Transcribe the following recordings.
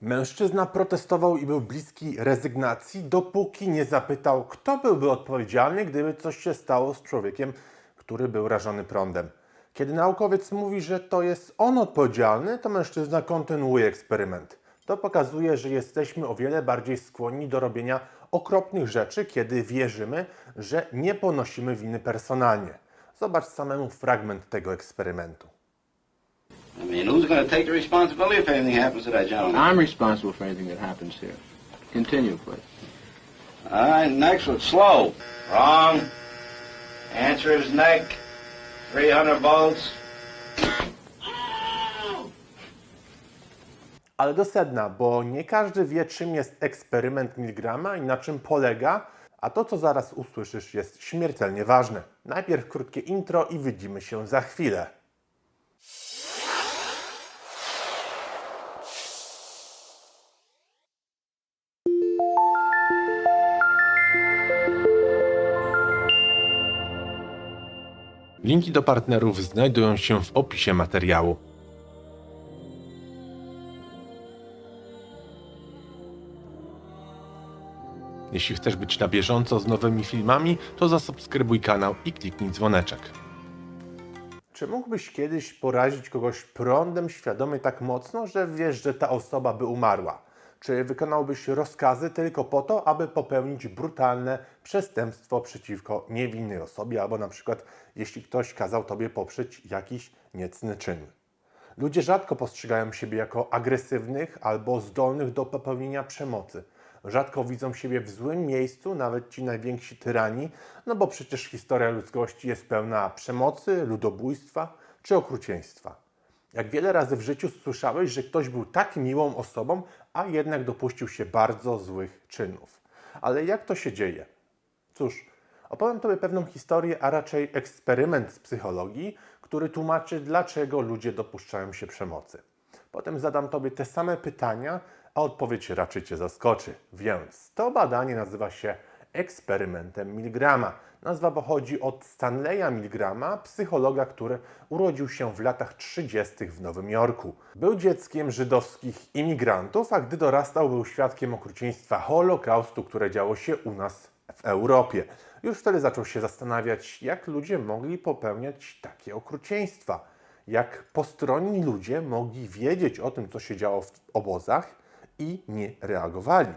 Mężczyzna protestował i był bliski rezygnacji, dopóki nie zapytał, kto byłby odpowiedzialny, gdyby coś się stało z człowiekiem, który był rażony prądem. Kiedy naukowiec mówi, że to jest on odpowiedzialny, to mężczyzna kontynuuje eksperyment. To pokazuje, że jesteśmy o wiele bardziej skłonni do robienia okropnych rzeczy, kiedy wierzymy, że nie ponosimy winy personalnie. Zobacz samemu fragment tego eksperymentu. I mean, who's going to take the responsibility if anything happens to that gentleman? I'm responsible for anything that happens here. Continue, please. All right, next one. Slow. Wrong. Answer is neck. 300 volts. Ale do sedna, bo nie każdy wie, czym jest eksperyment Milgrama i na czym polega, a to, co zaraz usłyszysz, jest śmiertelnie ważne. Najpierw krótkie intro i widzimy się za chwilę. Linki do partnerów znajdują się w opisie materiału. Jeśli chcesz być na bieżąco z nowymi filmami, to zasubskrybuj kanał i kliknij dzwoneczek. Czy mógłbyś kiedyś porazić kogoś prądem świadomie tak mocno, że wiesz, że ta osoba by umarła? Czy wykonałbyś rozkazy tylko po to, aby popełnić brutalne przestępstwo przeciwko niewinnej osobie, albo na przykład jeśli ktoś kazał tobie poprzeć jakiś niecny czyn? Ludzie rzadko postrzegają siebie jako agresywnych albo zdolnych do popełnienia przemocy. Rzadko widzą siebie w złym miejscu, nawet ci najwięksi tyrani, no bo przecież historia ludzkości jest pełna przemocy, ludobójstwa czy okrucieństwa. Jak wiele razy w życiu słyszałeś, że ktoś był tak miłą osobą, a jednak dopuścił się bardzo złych czynów. Ale jak to się dzieje? Cóż, opowiem Tobie pewną historię, a raczej eksperyment z psychologii, który tłumaczy, dlaczego ludzie dopuszczają się przemocy. Potem zadam Tobie te same pytania, a odpowiedź raczej Cię zaskoczy. Więc to badanie nazywa się eksperymentem Milgrama. Nazwa pochodzi od Stanleya Milgrama, psychologa, który urodził się w latach 30. w Nowym Jorku. Był dzieckiem żydowskich imigrantów, a gdy dorastał, był świadkiem okrucieństwa Holokaustu, które działo się u nas w Europie. Już wtedy zaczął się zastanawiać, jak ludzie mogli popełniać takie okrucieństwa. Jak postronni ludzie mogli wiedzieć o tym, co się działo w obozach i nie reagowali.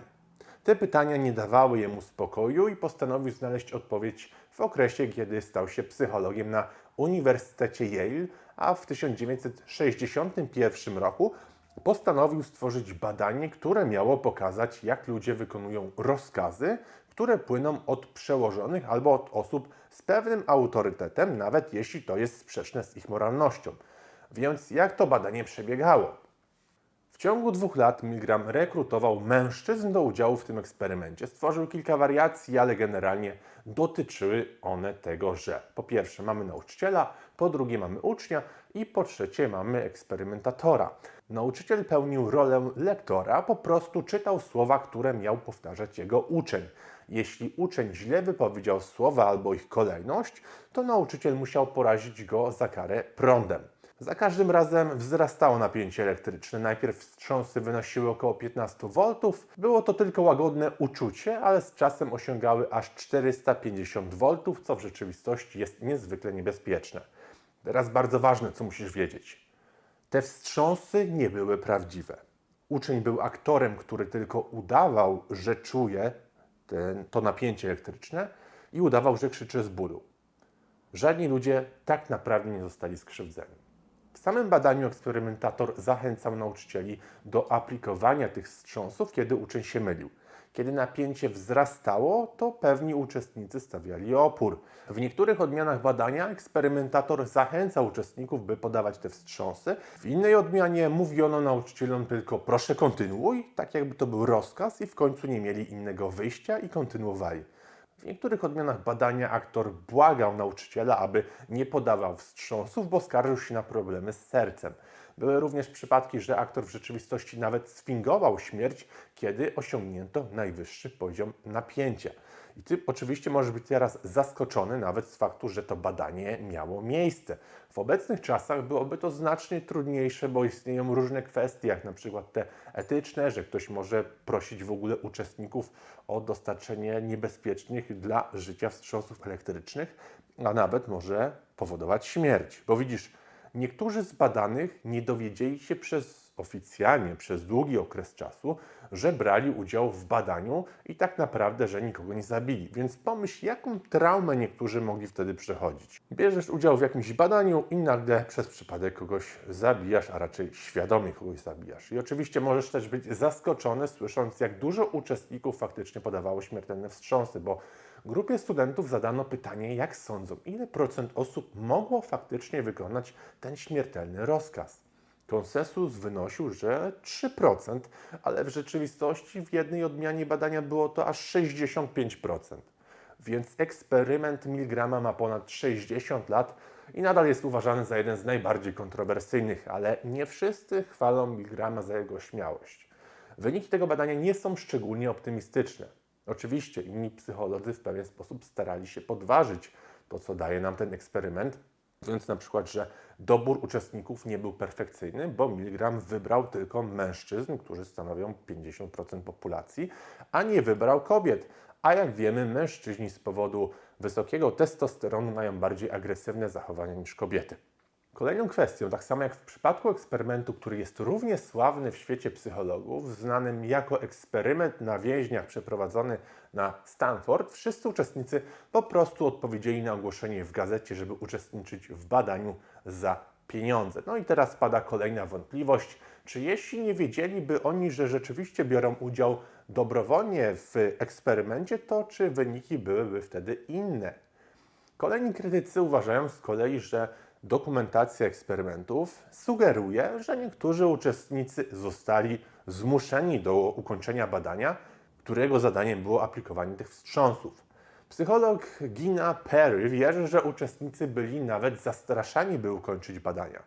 Te pytania nie dawały jemu spokoju i postanowił znaleźć odpowiedź w okresie, kiedy stał się psychologiem na Uniwersytecie Yale, a w 1961 roku postanowił stworzyć badanie, które miało pokazać, jak ludzie wykonują rozkazy, które płyną od przełożonych albo od osób z pewnym autorytetem, nawet jeśli to jest sprzeczne z ich moralnością. Więc jak to badanie przebiegało? W ciągu 2 lat Milgram rekrutował mężczyzn do udziału w tym eksperymencie. Stworzył kilka wariacji, ale generalnie dotyczyły one tego, że po pierwsze mamy nauczyciela, po drugie mamy ucznia i po trzecie mamy eksperymentatora. Nauczyciel pełnił rolę lektora, po prostu czytał słowa, które miał powtarzać jego uczeń. Jeśli uczeń źle wypowiedział słowa albo ich kolejność, to nauczyciel musiał porazić go za karę prądem. Za każdym razem wzrastało napięcie elektryczne. Najpierw wstrząsy wynosiły około 15 V. Było to tylko łagodne uczucie, ale z czasem osiągały aż 450 V, co w rzeczywistości jest niezwykle niebezpieczne. Teraz bardzo ważne, co musisz wiedzieć. Te wstrząsy nie były prawdziwe. Uczeń był aktorem, który tylko udawał, że czuje to napięcie elektryczne i udawał, że krzyczy z bólu. Żadni ludzie tak naprawdę nie zostali skrzywdzeni. W samym badaniu eksperymentator zachęcał nauczycieli do aplikowania tych wstrząsów, kiedy uczeń się mylił. Kiedy napięcie wzrastało, to pewni uczestnicy stawiali opór. W niektórych odmianach badania eksperymentator zachęcał uczestników, by podawać te wstrząsy. W innej odmianie mówiono nauczycielom tylko proszę kontynuuj, tak jakby to był rozkaz i w końcu nie mieli innego wyjścia i kontynuowali. W niektórych odmianach badania aktor błagał nauczyciela, aby nie podawał wstrząsów, bo skarżył się na problemy z sercem. Były również przypadki, że aktor w rzeczywistości nawet sfingował śmierć, kiedy osiągnięto najwyższy poziom napięcia. I Ty oczywiście możesz być teraz zaskoczony nawet z faktu, że to badanie miało miejsce. W obecnych czasach byłoby to znacznie trudniejsze, bo istnieją różne kwestie, jak na przykład te etyczne, że ktoś może prosić w ogóle uczestników o dostarczenie niebezpiecznych dla życia wstrząsów elektrycznych, a nawet może powodować śmierć. Bo widzisz, niektórzy z badanych nie dowiedzieli się oficjalnie przez długi okres czasu, że brali udział w badaniu i tak naprawdę, że nikogo nie zabili. Więc pomyśl, jaką traumę niektórzy mogli wtedy przechodzić. Bierzesz udział w jakimś badaniu i nagle przez przypadek kogoś zabijasz, a raczej świadomie kogoś zabijasz. I oczywiście możesz też być zaskoczony, słysząc, jak dużo uczestników faktycznie podawało śmiertelne wstrząsy, bo grupie studentów zadano pytanie, jak sądzą, ile procent osób mogło faktycznie wykonać ten śmiertelny rozkaz. Konsensus wynosił, że 3%, ale w rzeczywistości w jednej odmianie badania było to aż 65%. Więc eksperyment Milgrama ma ponad 60 lat i nadal jest uważany za jeden z najbardziej kontrowersyjnych, ale nie wszyscy chwalą Milgrama za jego śmiałość. Wyniki tego badania nie są szczególnie optymistyczne. Oczywiście inni psycholodzy w pewien sposób starali się podważyć to, co daje nam ten eksperyment, mówiąc na przykład, że dobór uczestników nie był perfekcyjny, bo Milgram wybrał tylko mężczyzn, którzy stanowią 50% populacji, a nie wybrał kobiet. A jak wiemy, mężczyźni z powodu wysokiego testosteronu mają bardziej agresywne zachowania niż kobiety. Kolejną kwestią, tak samo jak w przypadku eksperymentu, który jest równie sławny w świecie psychologów, znanym jako eksperyment na więźniach przeprowadzony na Stanford, wszyscy uczestnicy po prostu odpowiedzieli na ogłoszenie w gazecie, żeby uczestniczyć w badaniu za pieniądze. No i teraz pada kolejna wątpliwość, czy jeśli nie wiedzieliby oni, że rzeczywiście biorą udział dobrowolnie w eksperymencie, to czy wyniki byłyby wtedy inne? Kolejni krytycy uważają z kolei, że dokumentacja eksperymentów sugeruje, że niektórzy uczestnicy zostali zmuszeni do ukończenia badania, którego zadaniem było aplikowanie tych wstrząsów. Psycholog Gina Perry wierzy, że uczestnicy byli nawet zastraszani, by ukończyć badania.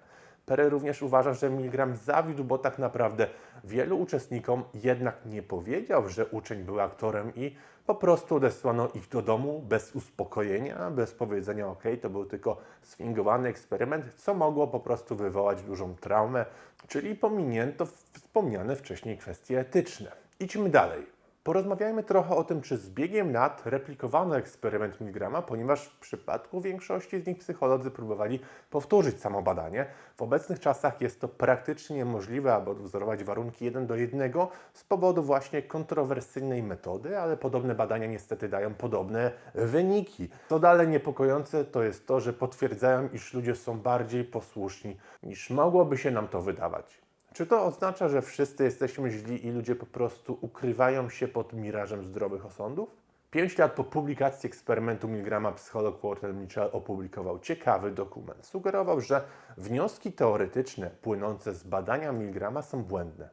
Perry również uważa, że Milgram zawiódł, bo tak naprawdę wielu uczestnikom jednak nie powiedział, że uczeń był aktorem i po prostu odesłano ich do domu bez uspokojenia, bez powiedzenia ok, to był tylko sfingowany eksperyment, co mogło po prostu wywołać dużą traumę, czyli pominięto wspomniane wcześniej kwestie etyczne. Idźmy dalej. Porozmawiajmy trochę o tym, czy z biegiem lat replikowano eksperyment Milgrama, ponieważ w przypadku większości z nich psycholodzy próbowali powtórzyć samo badanie. W obecnych czasach jest to praktycznie niemożliwe, aby odwzorować warunki 1:1 z powodu właśnie kontrowersyjnej metody, ale podobne badania niestety dają podobne wyniki. Co dalej niepokojące to jest to, że potwierdzają, iż ludzie są bardziej posłuszni, niż mogłoby się nam to wydawać. Czy to oznacza, że wszyscy jesteśmy źli i ludzie po prostu ukrywają się pod mirażem zdrowych osądów? 5 lat po publikacji eksperymentu Milgrama psycholog Walter Mitchell opublikował ciekawy dokument. Sugerował, że wnioski teoretyczne płynące z badania Milgrama są błędne.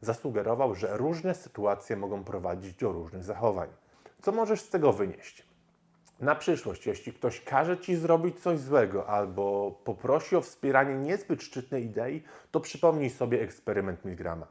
Zasugerował, że różne sytuacje mogą prowadzić do różnych zachowań. Co możesz z tego wynieść? Na przyszłość, jeśli ktoś każe Ci zrobić coś złego albo poprosi o wspieranie niezbyt szczytnej idei, to przypomnij sobie eksperyment Milgrama.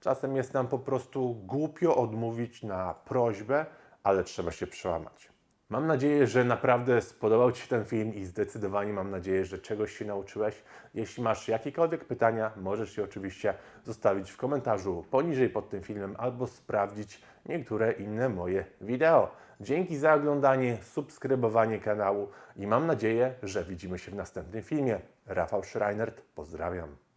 Czasem jest nam po prostu głupio odmówić na prośbę, ale trzeba się przełamać. Mam nadzieję, że naprawdę spodobał Ci się ten film i zdecydowanie mam nadzieję, że czegoś się nauczyłeś. Jeśli masz jakiekolwiek pytania, możesz je oczywiście zostawić w komentarzu poniżej pod tym filmem albo sprawdzić niektóre inne moje wideo. Dzięki za oglądanie, subskrybowanie kanału i mam nadzieję, że widzimy się w następnym filmie. Rafał Schreinert, pozdrawiam.